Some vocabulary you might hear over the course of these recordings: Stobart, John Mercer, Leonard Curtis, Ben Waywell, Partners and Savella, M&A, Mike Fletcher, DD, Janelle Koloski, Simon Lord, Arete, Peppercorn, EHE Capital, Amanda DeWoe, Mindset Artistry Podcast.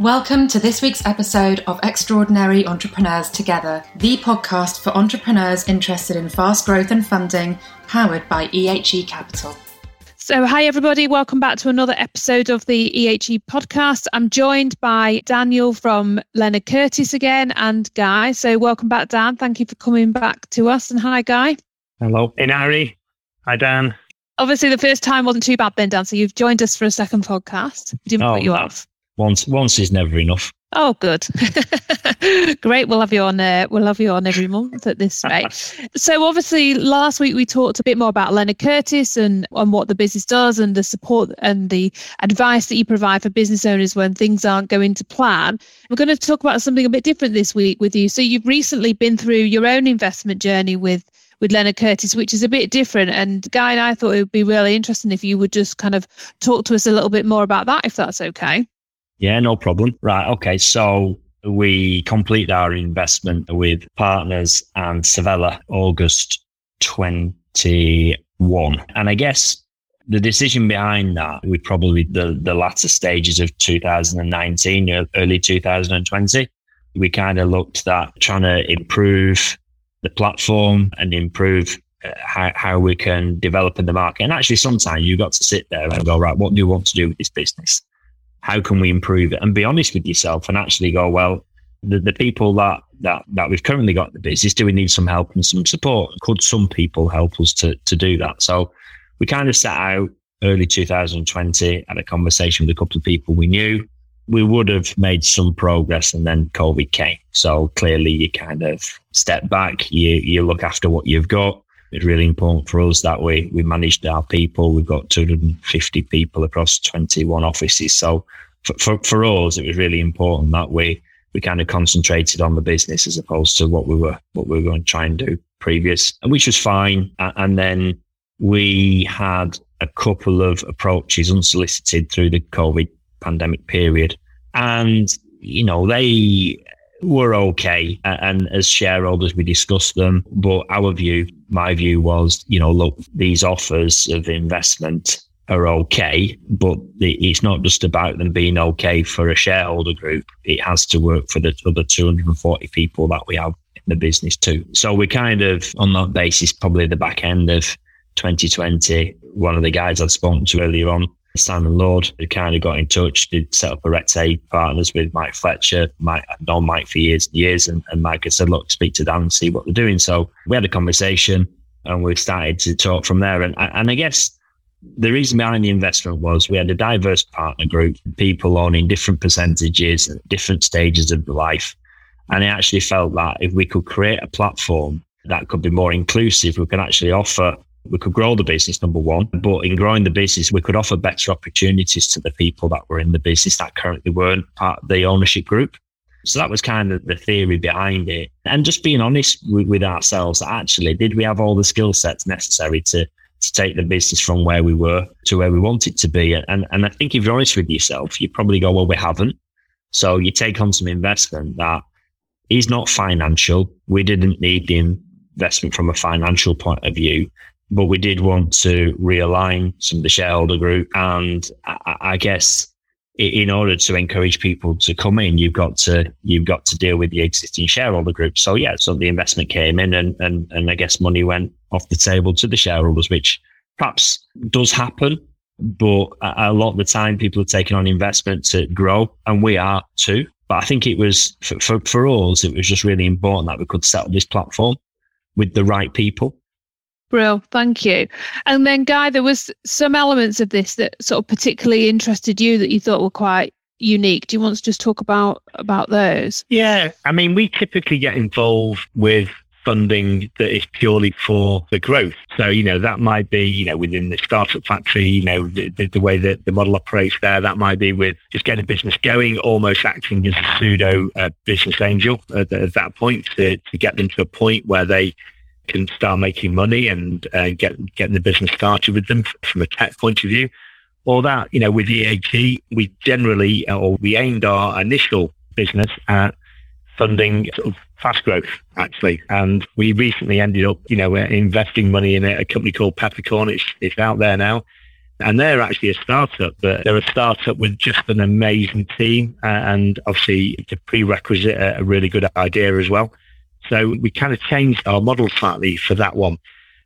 Welcome to this week's episode of Extraordinary Entrepreneurs Together, the podcast for entrepreneurs interested in fast growth and funding, powered by EHE Capital. So hi everybody, welcome back to another episode of the EHE podcast. I'm joined by Daniel from Leonard Curtis again and Guy. So welcome back, Dan. Thank you for coming back to us. And hi, Guy. Hello. In Ari. Hi, Dan. Obviously, the first time wasn't too bad then, Dan. So you've joined us for a second podcast. Didn't put you off. Once is never enough. Oh, good. Great. We'll have you on every month at this rate. So obviously last week we talked a bit more about Leonard Curtis and what the business does and the support and the advice that you provide for business owners when things aren't going to plan. We're going to talk about something a bit different this week with you. So you've recently been through your own investment journey with Leonard Curtis, which is a bit different. And Guy and I thought it would be really interesting if you would just kind of talk to us a little bit more about that, if that's okay. Yeah, no problem. Right, okay, so we completed our investment with Partners and Savella, August 21. And I guess the decision behind that was probably the latter stages of 2019, early 2020. We kind of looked at trying to improve the platform and improve how we can develop in the market. And actually, sometimes you've got to sit there and go, right, what do you want to do with this business? How can we improve it? And be honest with yourself and actually go, well, the people that we've currently got in the business, do we need some help and some support? Could some people help us to do that? So we kind of set out early 2020, had a conversation with a couple of people we knew. We would have made some progress and then COVID came. So clearly you kind of step back, you look after what you've got. It's really important for us that we managed our people. We've got 250 people across 21 offices. So for us, it was really important that we kind of concentrated on the business as opposed to what we were going to try and do previous, which was fine. And then we had a couple of approaches unsolicited through the COVID pandemic period. And, you know, they were okay. And as shareholders, we discussed them. But my view was, you know, look, these offers of investment are okay, but it's not just about them being okay for a shareholder group. It has to work for the other 240 people that we have in the business too. So we kind of, on that basis, probably the back end of 2020, one of the guys I'd spoken to earlier on, Simon Lord, who kind of got in touch, did set up Arete Partners with Mike Fletcher. I've known Mike for years and years, and Mike had said, look, speak to Dan and see what they're doing. So we had a conversation and we started to talk from there. And I guess the reason behind the investment was we had a diverse partner group, people owning different percentages at different stages of life. And I actually felt that if we could create a platform that could be more inclusive, we could actually offer. We could grow the business, number one, but in growing the business, we could offer better opportunities to the people that were in the business that currently weren't part of the ownership group. So that was kind of the theory behind it. And just being honest with ourselves, actually, did we have all the skill sets necessary to take the business from where we were to where we want it to be? And I think if you're honest with yourself, you probably go, well, we haven't. So you take on some investment that is not financial. We didn't need the investment from a financial point of view. But we did want to realign some of the shareholder group. And I guess in order to encourage people to come in, you've got to deal with the existing shareholder group. So yeah, so the investment came in and I guess money went off the table to the shareholders, which perhaps does happen. But a lot of the time people are taking on investment to grow, and we are too. But I think it was, for us, it was just really important that we could set up this platform with the right people. Brill, thank you. And then Guy, there was some elements of this that sort of particularly interested you that you thought were quite unique. Do you want to just talk about those? Yeah, I mean, we typically get involved with funding that is purely for the growth. So, you know, that might be, you know, within the startup factory, you know, the way that the model operates there, that might be with just getting a business going, almost acting as a pseudo business angel at that point to get them to a point where they can start making money and getting the business started with them from a tech point of view. All that, you know, with EHE, we generally, or we aimed our initial business at funding sort of fast growth, actually. And we recently ended up, you know, investing money in a company called Peppercorn. It's out there now. And they're actually a startup, but they're a startup with just an amazing team. And obviously, it's a prerequisite, a really good idea as well. So we kind of changed our model slightly for that one.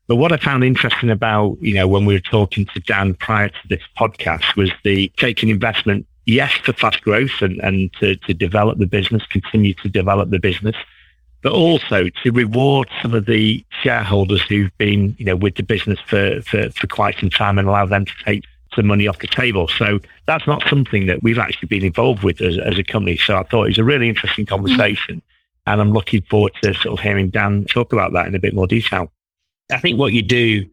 But what I found interesting about, you know, when we were talking to Dan prior to this podcast was the taking investment, yes, for fast growth and to develop the business, continue to develop the business, but also to reward some of the shareholders who've been, you know, with the business for quite some time and allow them to take some money off the table. So that's not something that we've actually been involved with as a company. So I thought it was a really interesting conversation. Mm-hmm. And I'm looking forward to sort of hearing Dan talk about that in a bit more detail. I think what you do,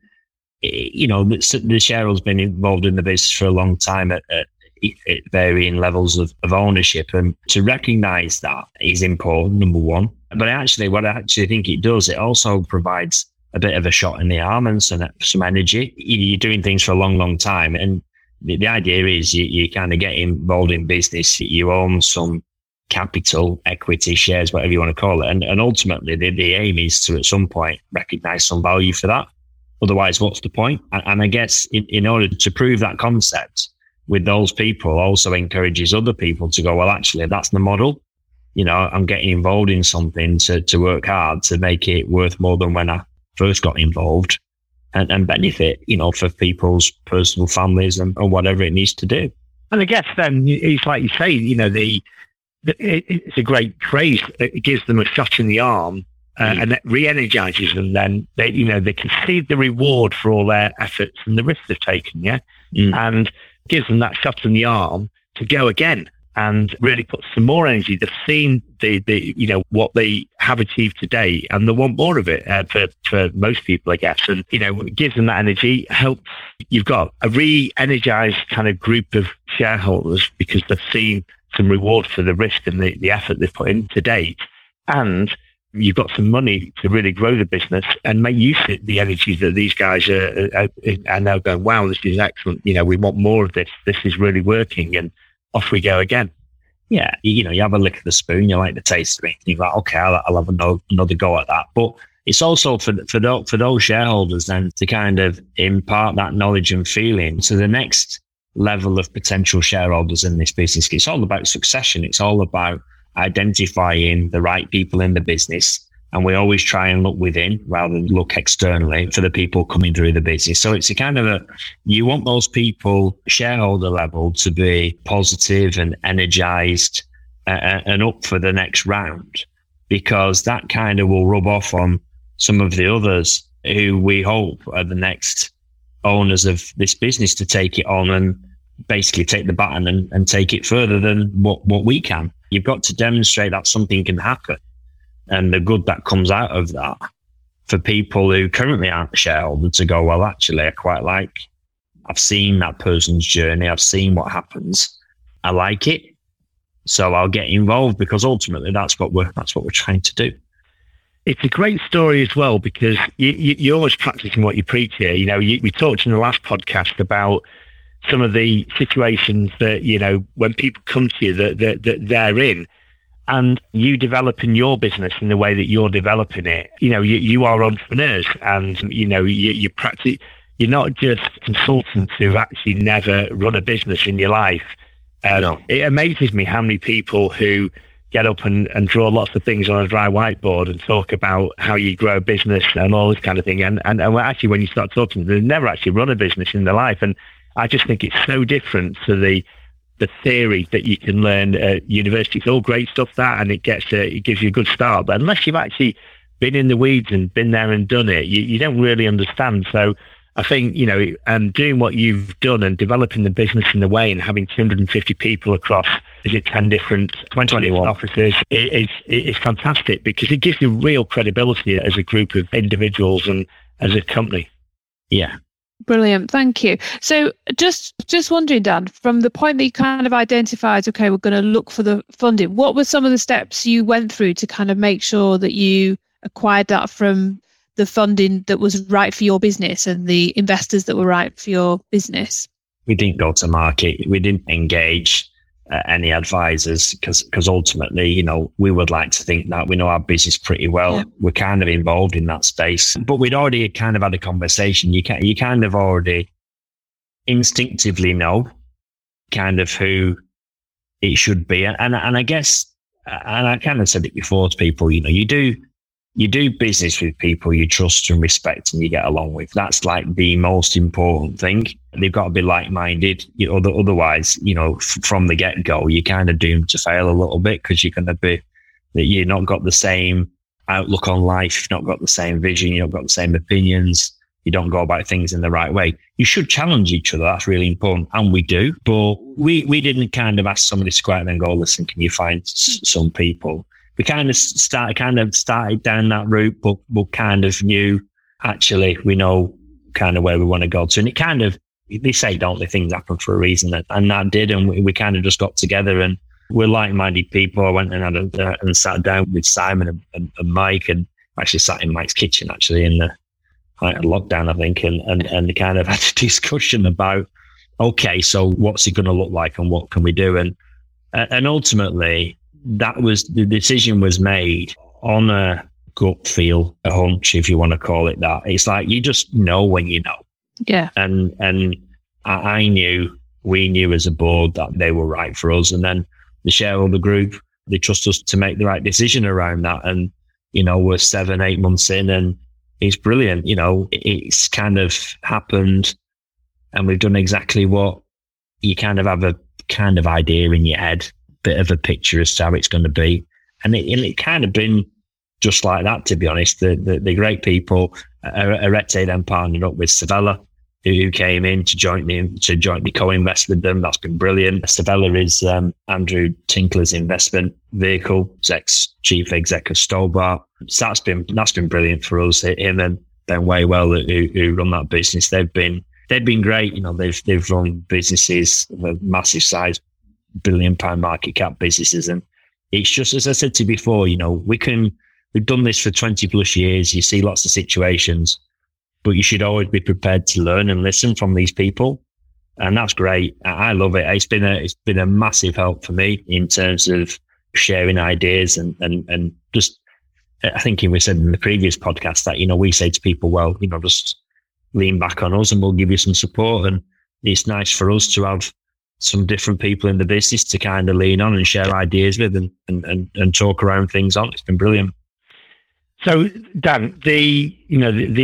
you know, the shareholders been involved in the business for a long time at varying levels of ownership, and to recognise that is important, number one. But actually, what I actually think it does, it also provides a bit of a shot in the arm and some energy. You're doing things for a long, long time, and the idea is you kind of get involved in business, you own some capital, equity, shares, whatever you want to call it, and ultimately the aim is to at some point recognise some value for that. Otherwise, what's the point? And I guess in order to prove that concept with those people also encourages other people to go, well, actually, that's the model. You know, I'm getting involved in something to work hard to make it worth more than when I first got involved and benefit, you know, for people's personal families and whatever it needs to do. And I guess then it's like you say, you know, it's a great craze. It gives them a shot in the arm and it re-energizes them. Then they, you know, they can see the reward for all their efforts and the risks they've taken. Yeah. Mm. And gives them that shot in the arm to go again and really put some more energy. They've seen the you know, what they have achieved today, and they want more of it for most people, I guess. And, you know, it gives them that energy, helps. You've got a re-energized kind of group of shareholders because they've seen some reward for the risk and the effort they've put in to date. And you've got some money to really grow the business and make use of the energy that these guys are now going, wow, this is excellent. You know, we want more of this. This is really working. And off we go again. Yeah. You know, you have a lick of the spoon, you like the taste of it. You're like, okay, I'll have another go at that. But it's also for those shareholders then to kind of impart that knowledge and feeling to the next level of potential shareholders in this business. It's all about succession. It's all about identifying the right people in the business, and we always try and look within rather than look externally for the people coming through the business. So it's a kind of you want those people, shareholder level, to be positive and energized and up for the next round, because that kind of will rub off on some of the others who we hope are the next owners of this business to take it on and basically take the baton and take it further than what we can. You've got to demonstrate that something can happen and the good that comes out of that for people who currently aren't shareholders to go, well, actually, I quite like, I've seen that person's journey. I've seen what happens. I like it. So I'll get involved, because ultimately that's what we're trying to do. It's a great story as well, because you're always practicing what you preach here. You know, we talked in the last podcast about some of the situations that, you know, when people come to you that they're in, and you developing your business in the way that you're developing it. You know, you are entrepreneurs, and, you know, you practice. You're not just consultants who've actually never run a business in your life. No. It amazes me how many people who get up and draw lots of things on a dry whiteboard and talk about how you grow a business and all this kind of thing. And actually, when you start talking, they've never actually run a business in their life. And I just think it's so different to the theory that you can learn at university. It's all great stuff, that, and it gives you a good start. But unless you've actually been in the weeds and been there and done it, you don't really understand. So I think, you know, doing what you've done and developing the business in the way, and having 250 people across, is it 10 different 21 offices, it's fantastic, because it gives you real credibility as a group of individuals and as a company. Yeah. Brilliant. Thank you. So just wondering, Dan, from the point that you kind of identified, okay, we're going to look for the funding, what were some of the steps you went through to kind of make sure that you acquired that from the funding that was right for your business and the investors that were right for your business? We didn't go to market. We didn't engage any advisors, because ultimately, you know, we would like to think that we know our business pretty well. Yeah. We're kind of involved in that space, but we'd already kind of had a conversation. You kind of already instinctively know kind of who it should be. And I guess, and I kind of said it before to people, you know, you do business with people you trust and respect and you get along with. That's like the most important thing. They've got to be like-minded. You know, otherwise, you know, from the get-go, you're kind of doomed to fail a little bit because you're going to be, you've not got the same outlook on life, you've not got the same vision, you've not got the same opinions, you don't go about things in the right way. You should challenge each other. That's really important. And we do. But we didn't kind of ask somebody to go out and go, listen, can you find some people? We kind of started down that route, but we kind of knew, actually, we know kind of where we want to go to. And it kind of, they say, don't they, things happen for a reason. And that did. And we kind of just got together and we're like-minded people. I went and had sat down with Simon and Mike, and actually sat in Mike's kitchen, actually, in the lockdown, I think. And they kind of had a discussion about, okay, so what's it going to look like and what can we do? And ultimately, that was the decision was made on a gut feel, a hunch, if you want to call it that. It's like you just know when you know. Yeah. And I knew, we knew as a board that they were right for us. And then the shareholder group, they trust us to make the right decision around that. And, you know, we're 7-8 months in and it's brilliant. You know, it's kind of happened and we've done exactly what you kind of have a kind of idea in your head, bit of a picture as to how it's going to be. And it kind of been just like that, to be honest. The great people, Arete then partnered up with Savella, who came in to jointly co-invest with them. That's been brilliant. Savella is Andrew Tinkler's investment vehicle, ex-chief exec of Stobart. So that's been brilliant for us. Him and Ben Waywell, who run that business, they've been great. You know, they've run businesses of a massive size, £1 billion market cap businesses. And it's just, as I said to you before, you know, we've done this for 20 plus years. You see lots of situations, but you should always be prepared to learn and listen from these people. And that's great. I love it. It's been a massive help for me in terms of sharing ideas and just, I think we said in the previous podcast that, you know, we say to people, well, you know, just lean back on us and we'll give you some support. And it's nice for us to have some different people in the business to kind of lean on and share ideas with and talk around things on. It's been brilliant. So Dan, the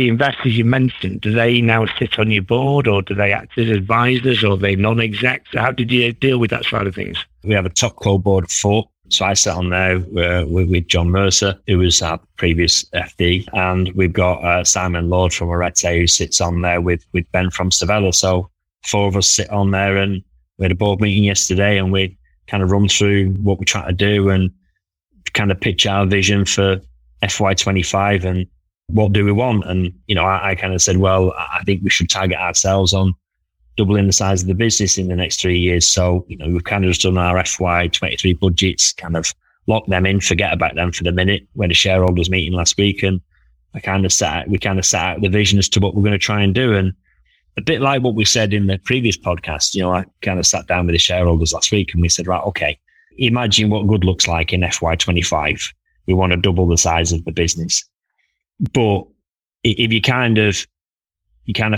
investors you mentioned, do they now sit on your board or do they act as advisors or are they non-execs? How did you deal with that side of things? We have a top club board of 4. So I sat on there with John Mercer, who was our previous FD. And we've got Simon Lord from Arete, who sits on there with Ben from Savella. So 4 of us sit on there, and we had a board meeting yesterday and we kind of run through what we're trying to do and kind of pitch our vision for FY25 and what do we want. And, you know, I kind of said, well, I think we should target ourselves on doubling the size of the business in the next 3 years. So, you know, we've kind of just done our FY23 budgets, kind of lock them in, forget about them for the minute. We had a shareholders meeting last week and we kind of set out the vision as to what we're going to try and do. And a bit like what we said in the previous podcast, you know, I kind of sat down with the shareholders last week and we said, right, okay, imagine what good looks like in FY25. We want to double the size of the business. But if you kind of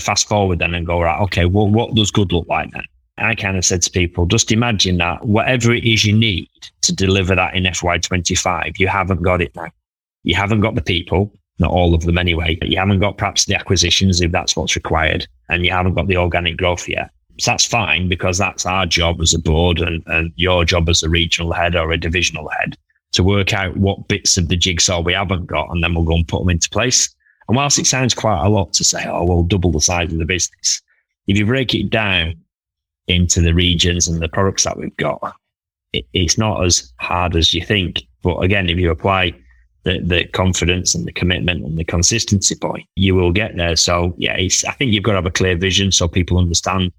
fast forward then and go, right, okay, well, what does good look like then? I kind of said to people, just imagine that whatever it is you need to deliver that in FY25, you haven't got it now. You haven't got the people. Not all of them anyway, but you haven't got perhaps the acquisitions if that's what's required, and you haven't got the organic growth yet. So that's fine, because that's our job as a board and your job as a regional head or a divisional head to work out what bits of the jigsaw we haven't got, and then we'll go and put them into place. And whilst it sounds quite a lot to say, oh, we'll double the size of the business, if you break it down into the regions and the products that we've got, it's not as hard as you think. But again, if you apply the confidence and the commitment and the consistency point, you will get there. So yeah, I think you've got to have a clear vision so people understand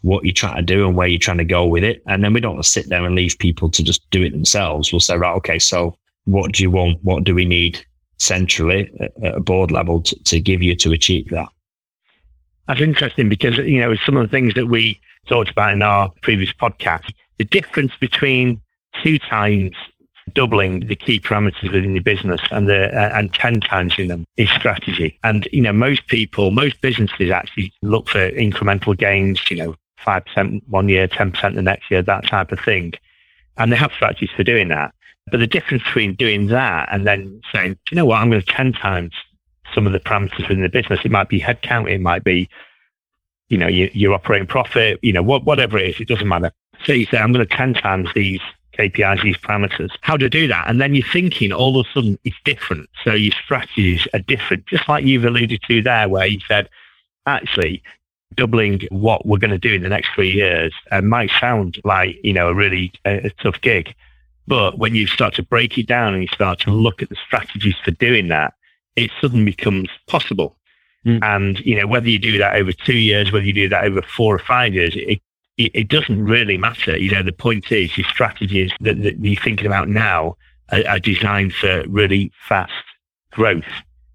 what you're trying to do and where you're trying to go with it. And then we don't want to sit there and leave people to just do it themselves. We'll say, right, okay, so what do you want? What do we need centrally at a board level to give you to achieve that? That's interesting, because, you know, some of the things that we talked about in our previous podcast, the difference between 2 times doubling the key parameters within your business and 10 times in them is strategy. And, you know, most businesses actually look for incremental gains, you know, 5% one year, 10% the next year, that type of thing. And they have strategies for doing that. But the difference between doing that and then saying, you know what, I'm going to 10 times some of the parameters within the business. It might be headcount, it might be, you know, your operating profit, you know, whatever it is, it doesn't matter. So you say, I'm going to 10 times these KPIs, these parameters. How to do that? And then you're thinking all of a sudden it's different. So your strategies are different, just like you've alluded to there, where you said, actually, doubling what we're going to do in the next 3 years might sound like, you know, a really a tough gig. But when you start to break it down and you start to look at the strategies for doing that, it suddenly becomes possible. Mm. And, you know, whether you do that over 2 years, whether you do that over 4 or 5 years, it doesn't really matter. You know, the point is your strategies that you're thinking about now are designed for really fast growth.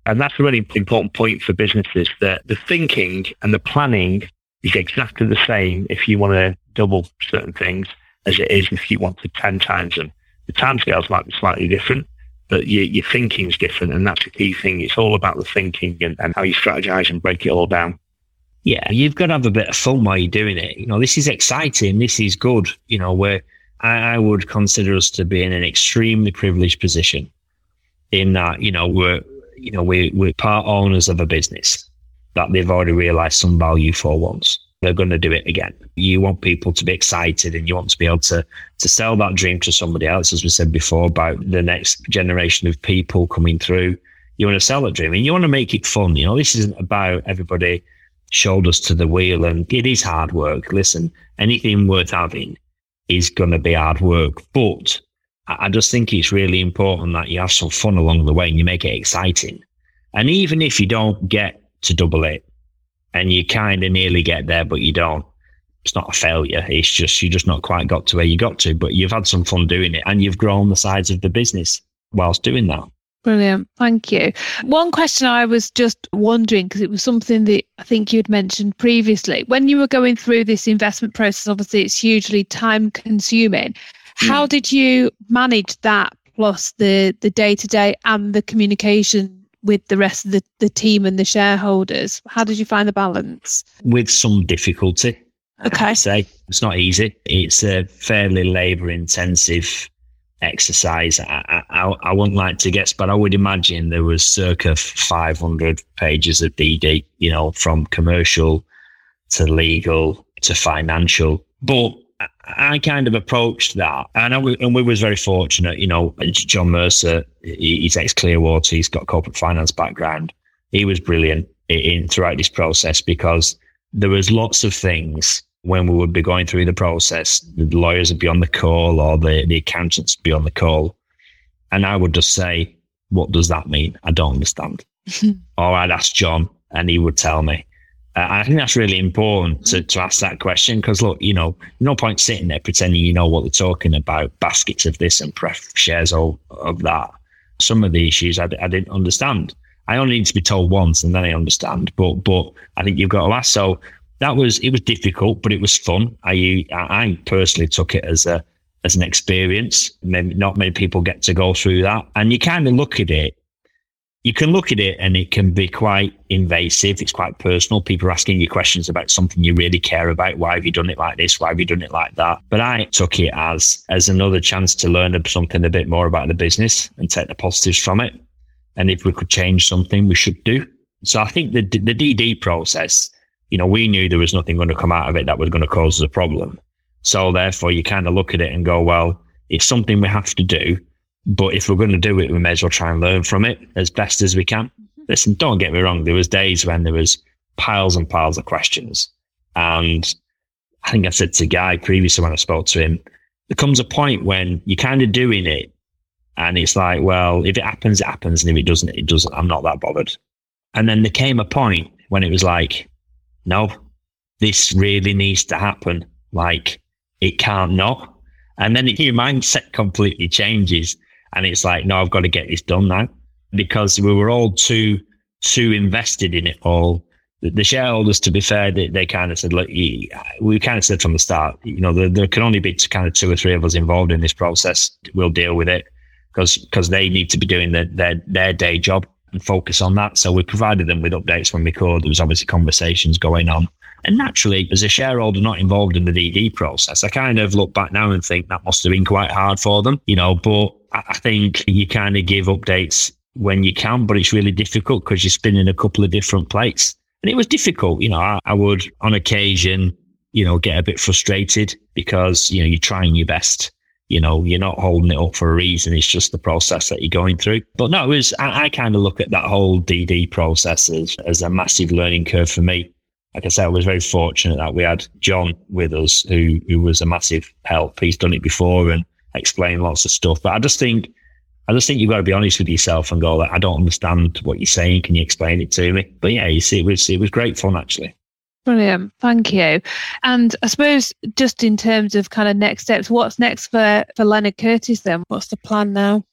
And that's a really important point for businesses, that the thinking and the planning is exactly the same if you want to double certain things as it is if you want to 10 times them. The timescales might be slightly different, but your thinking is different, and that's the key thing. It's all about the thinking and how you strategize and break it all down. Yeah, you've got to have a bit of fun while you're doing it. You know, this is exciting. This is good. You know, where I would consider us to be in an extremely privileged position in that, you know, we're part owners of a business that they've already realized some value for once. They're going to do it again. You want people to be excited, and you want to be able to sell that dream to somebody else, as we said before, about the next generation of people coming through. You want to sell that dream, and you want to make it fun. You know, this isn't about everybody shoulders to the wheel, and it is hard work. Listen, anything worth having is going to be hard work. But I just think it's really important that you have some fun along the way and you make it exciting. And even if you don't get to double it, and you kind of nearly get there, but you don't. It's not a failure. It's just, you just not quite got to where you got to, but you've had some fun doing it and you've grown the size of the business whilst doing that. Brilliant. Thank you. One question I was just wondering, because it was something that I think you'd mentioned previously. When you were going through this investment process, obviously it's hugely time consuming. How did you manage that plus the day-to-day and the communication with the rest of the team and the shareholders? How did you find the balance? With some difficulty. Okay. I'd say it's not easy. It's a fairly labour intensive exercise. I wouldn't like to guess, but I would imagine there was circa 500 pages of DD, you know, from commercial to legal to financial. But I kind of approached that, and we was very fortunate, you know. John Mercer, he's ex-Clearwater, he's got corporate finance background. He was brilliant throughout this process, because there was lots of things when we would be going through the process, the lawyers would be on the call or the accountants would be on the call. And I would just say, what does that mean? I don't understand. Or I'd ask John and he would tell me. I think that's really important to ask that question, because, look, you know, no point sitting there pretending you know what they're talking about, baskets of this and pref shares of that. Some of the issues I didn't understand. I only need to be told once and then I understand. But I think you've got to ask. So it was difficult, but it was fun. I personally took it as an experience. Maybe not many people get to go through that. And you kind of look at it. You can look at it and it can be quite invasive. It's quite personal. People are asking you questions about something you really care about. Why have you done it like this? Why have you done it like that? But I took it as another chance to learn something a bit more about the business and take the positives from it. And if we could change something, we should do. So I think the DD process, you know, we knew there was nothing going to come out of it that was going to cause us a problem. So therefore, you kind of look at it and go, well, it's something we have to do. But if we're going to do it, we may as well try and learn from it as best as we can. Listen, don't get me wrong. There was days when there was piles and piles of questions. And I think I said to Guy previously when I spoke to him, there comes a point when you're kind of doing it and it's like, well, if it happens, it happens. And if it doesn't, it doesn't. I'm not that bothered. And then there came a point when it was like, no, this really needs to happen. Like, it can't not. And then your mindset completely changes. And it's like, no, I've got to get this done now, because we were all too invested in it all. The shareholders, to be fair, they kind of said, look, we kind of said from the start, you know, there can only be kind of 2 or 3 of us involved in this process. We'll deal with it. because they need to be doing their day job and focus on that. So we provided them with updates when we could. There was obviously conversations going on. And naturally, as a shareholder not involved in the DD process, I kind of look back now and think that must have been quite hard for them, you know, but I think you kind of give updates when you can, but it's really difficult because you're spinning a couple of different plates. And it was difficult. You know, I would on occasion, you know, get a bit frustrated because, you know, you're trying your best. You know, you're not holding it up for a reason. It's just the process that you're going through. But no, it was, I kind of look at that whole DD process as a massive learning curve for me. Like I said, I was very fortunate that we had John with us, who was a massive help. He's done it before and explained lots of stuff. But I just think you've got to be honest with yourself and go, like, I don't understand what you're saying. Can you explain it to me? But yeah, you see, it was great fun, actually. Brilliant. Thank you. And I suppose just in terms of kind of next steps, what's next for Leonard Curtis then? What's the plan now?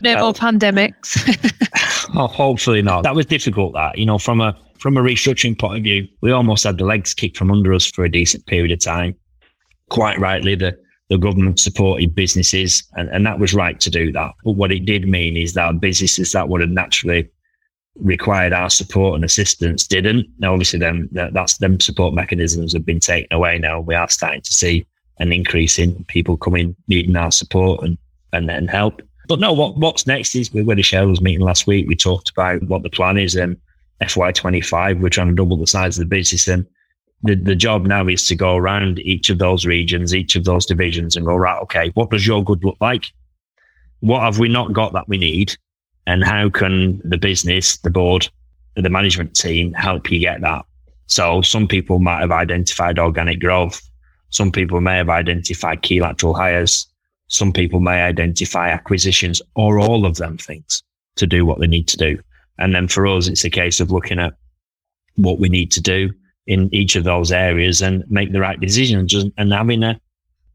No more pandemics. Oh, hopefully not. That was difficult, that. You know, from a restructuring point of view, we almost had the legs kicked from under us for a decent period of time. Quite rightly, the government supported businesses, and that was right to do that. But what it did mean is that businesses that would have naturally required our support and assistance didn't. Now, obviously, them support mechanisms have been taken away now. We are starting to see an increase in people coming, needing our support and help. But no, what's next is we had a shareholders meeting last week. We talked about what the plan is. FY25, we're trying to double the size of the business. And the job now is to go around each of those regions, each of those divisions and go, right, okay, what does your good look like? What have we not got that we need? And how can the business, the board, the management team help you get that? So some people might have identified organic growth. Some people may have identified key lateral hires. Some people may identify acquisitions or all of them things to do what they need to do. And then for us, it's a case of looking at what we need to do in each of those areas and make the right decisions and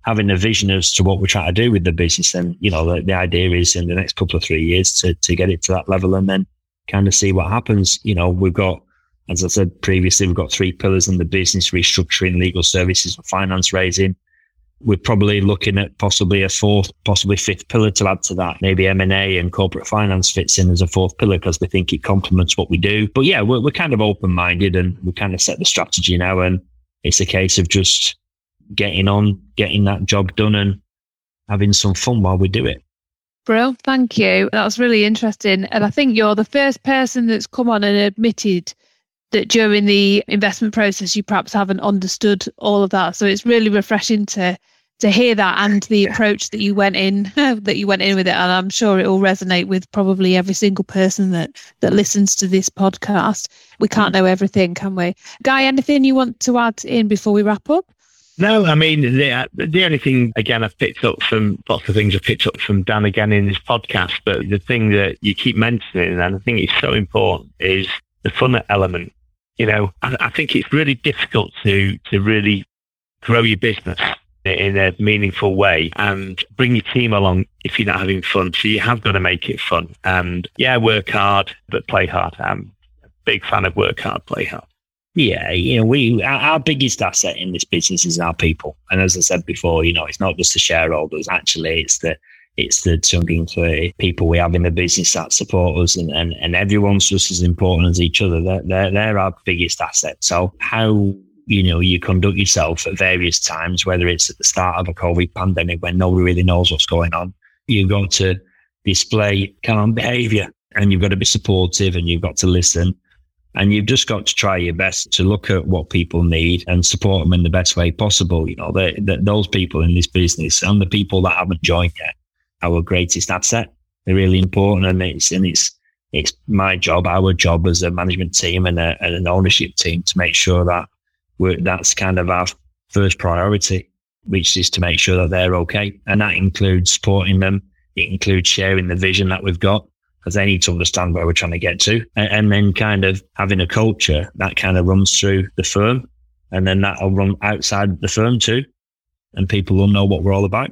having a vision as to what we're trying to do with the business. And, you know, the idea is in the next couple of 3 years to get it to that level and then kind of see what happens. You know, we've got, as I said previously, we've got 3 pillars in the business: restructuring, legal services, and finance raising. We're probably looking at possibly a 4th, possibly 5th pillar to add to that. Maybe M&A and corporate finance fits in as a 4th pillar because we think it complements what we do. But yeah, we're kind of open-minded and we kind of set the strategy now. And it's a case of just getting on, getting that job done and having some fun while we do it. Brill, thank you. That was really interesting. And I think you're the first person that's come on and admitted that during the investment process, you perhaps haven't understood all of that. So it's really refreshing to hear that and the approach that you went in with it. And I'm sure it will resonate with probably every single person that listens to this podcast. We can't know everything, can we? Guy, anything you want to add in before we wrap up? No, I mean, the only thing, again, I've picked up from Dan again in this podcast, but the thing that you keep mentioning, and I think it's so important, is the fun element. You know, I think it's really difficult to really grow your business in a meaningful way and bring your team along if you're not having fun. So you have got to make it fun. And yeah, work hard, but play hard. I'm a big fan of work hard, play hard. Yeah, you know, our biggest asset in this business is our people. And as I said before, you know, it's not just the shareholders. Actually, it's the 230 people we have in the business that support us, and everyone's just as important as each other. They're our biggest asset. So how, you know, you conduct yourself at various times, whether it's at the start of a COVID pandemic when nobody really knows what's going on, you've got to display calm behaviour and you've got to be supportive and you've got to listen. And you've just got to try your best to look at what people need and support them in the best way possible. You know, those people in this business and the people that haven't joined yet, our greatest asset, they're really important. And it's my job, our job as a management team and an ownership team to make sure that that's kind of our first priority, which is to make sure that they're okay. And that includes supporting them. It includes sharing the vision that we've got, because they need to understand where we're trying to get to. And then kind of having a culture that kind of runs through the firm, and then that'll run outside the firm too. And people will know what we're all about.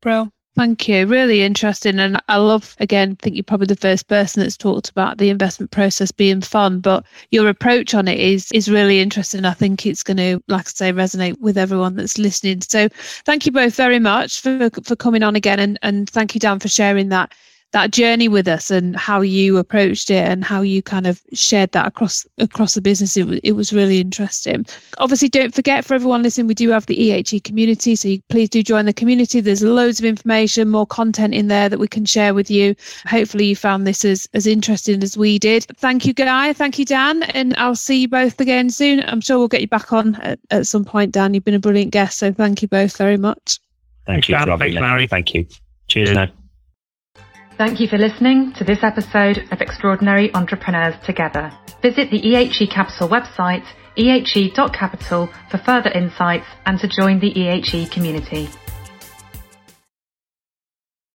Bro, Thank you. Really interesting. And I love, again, I think you're probably the first person that's talked about the investment process being fun, but your approach on it is really interesting. I think it's going to, like I say, resonate with everyone that's listening. So thank you both very much for coming on again. And thank you, Dan, for sharing that journey with us and how you approached it and how you kind of shared that across the business. It was really interesting. Obviously, don't forget, for everyone listening, we do have the EHE community, so please do join the community. There's loads of information, more content in there that we can share with you. Hopefully you found this as interesting as we did. Thank you, Guy. Thank you, Dan. And I'll see you both again soon. I'm sure we'll get you back on at some point, Dan. You've been a brilliant guest, so thank you both very much. Thank you, Dan. Thanks, Mary. Thank you. Cheers. Now. Thank you for listening to this episode of Extraordinary Entrepreneurs Together. Visit the EHE Capital website, ehe.capital, for further insights and to join the EHE community.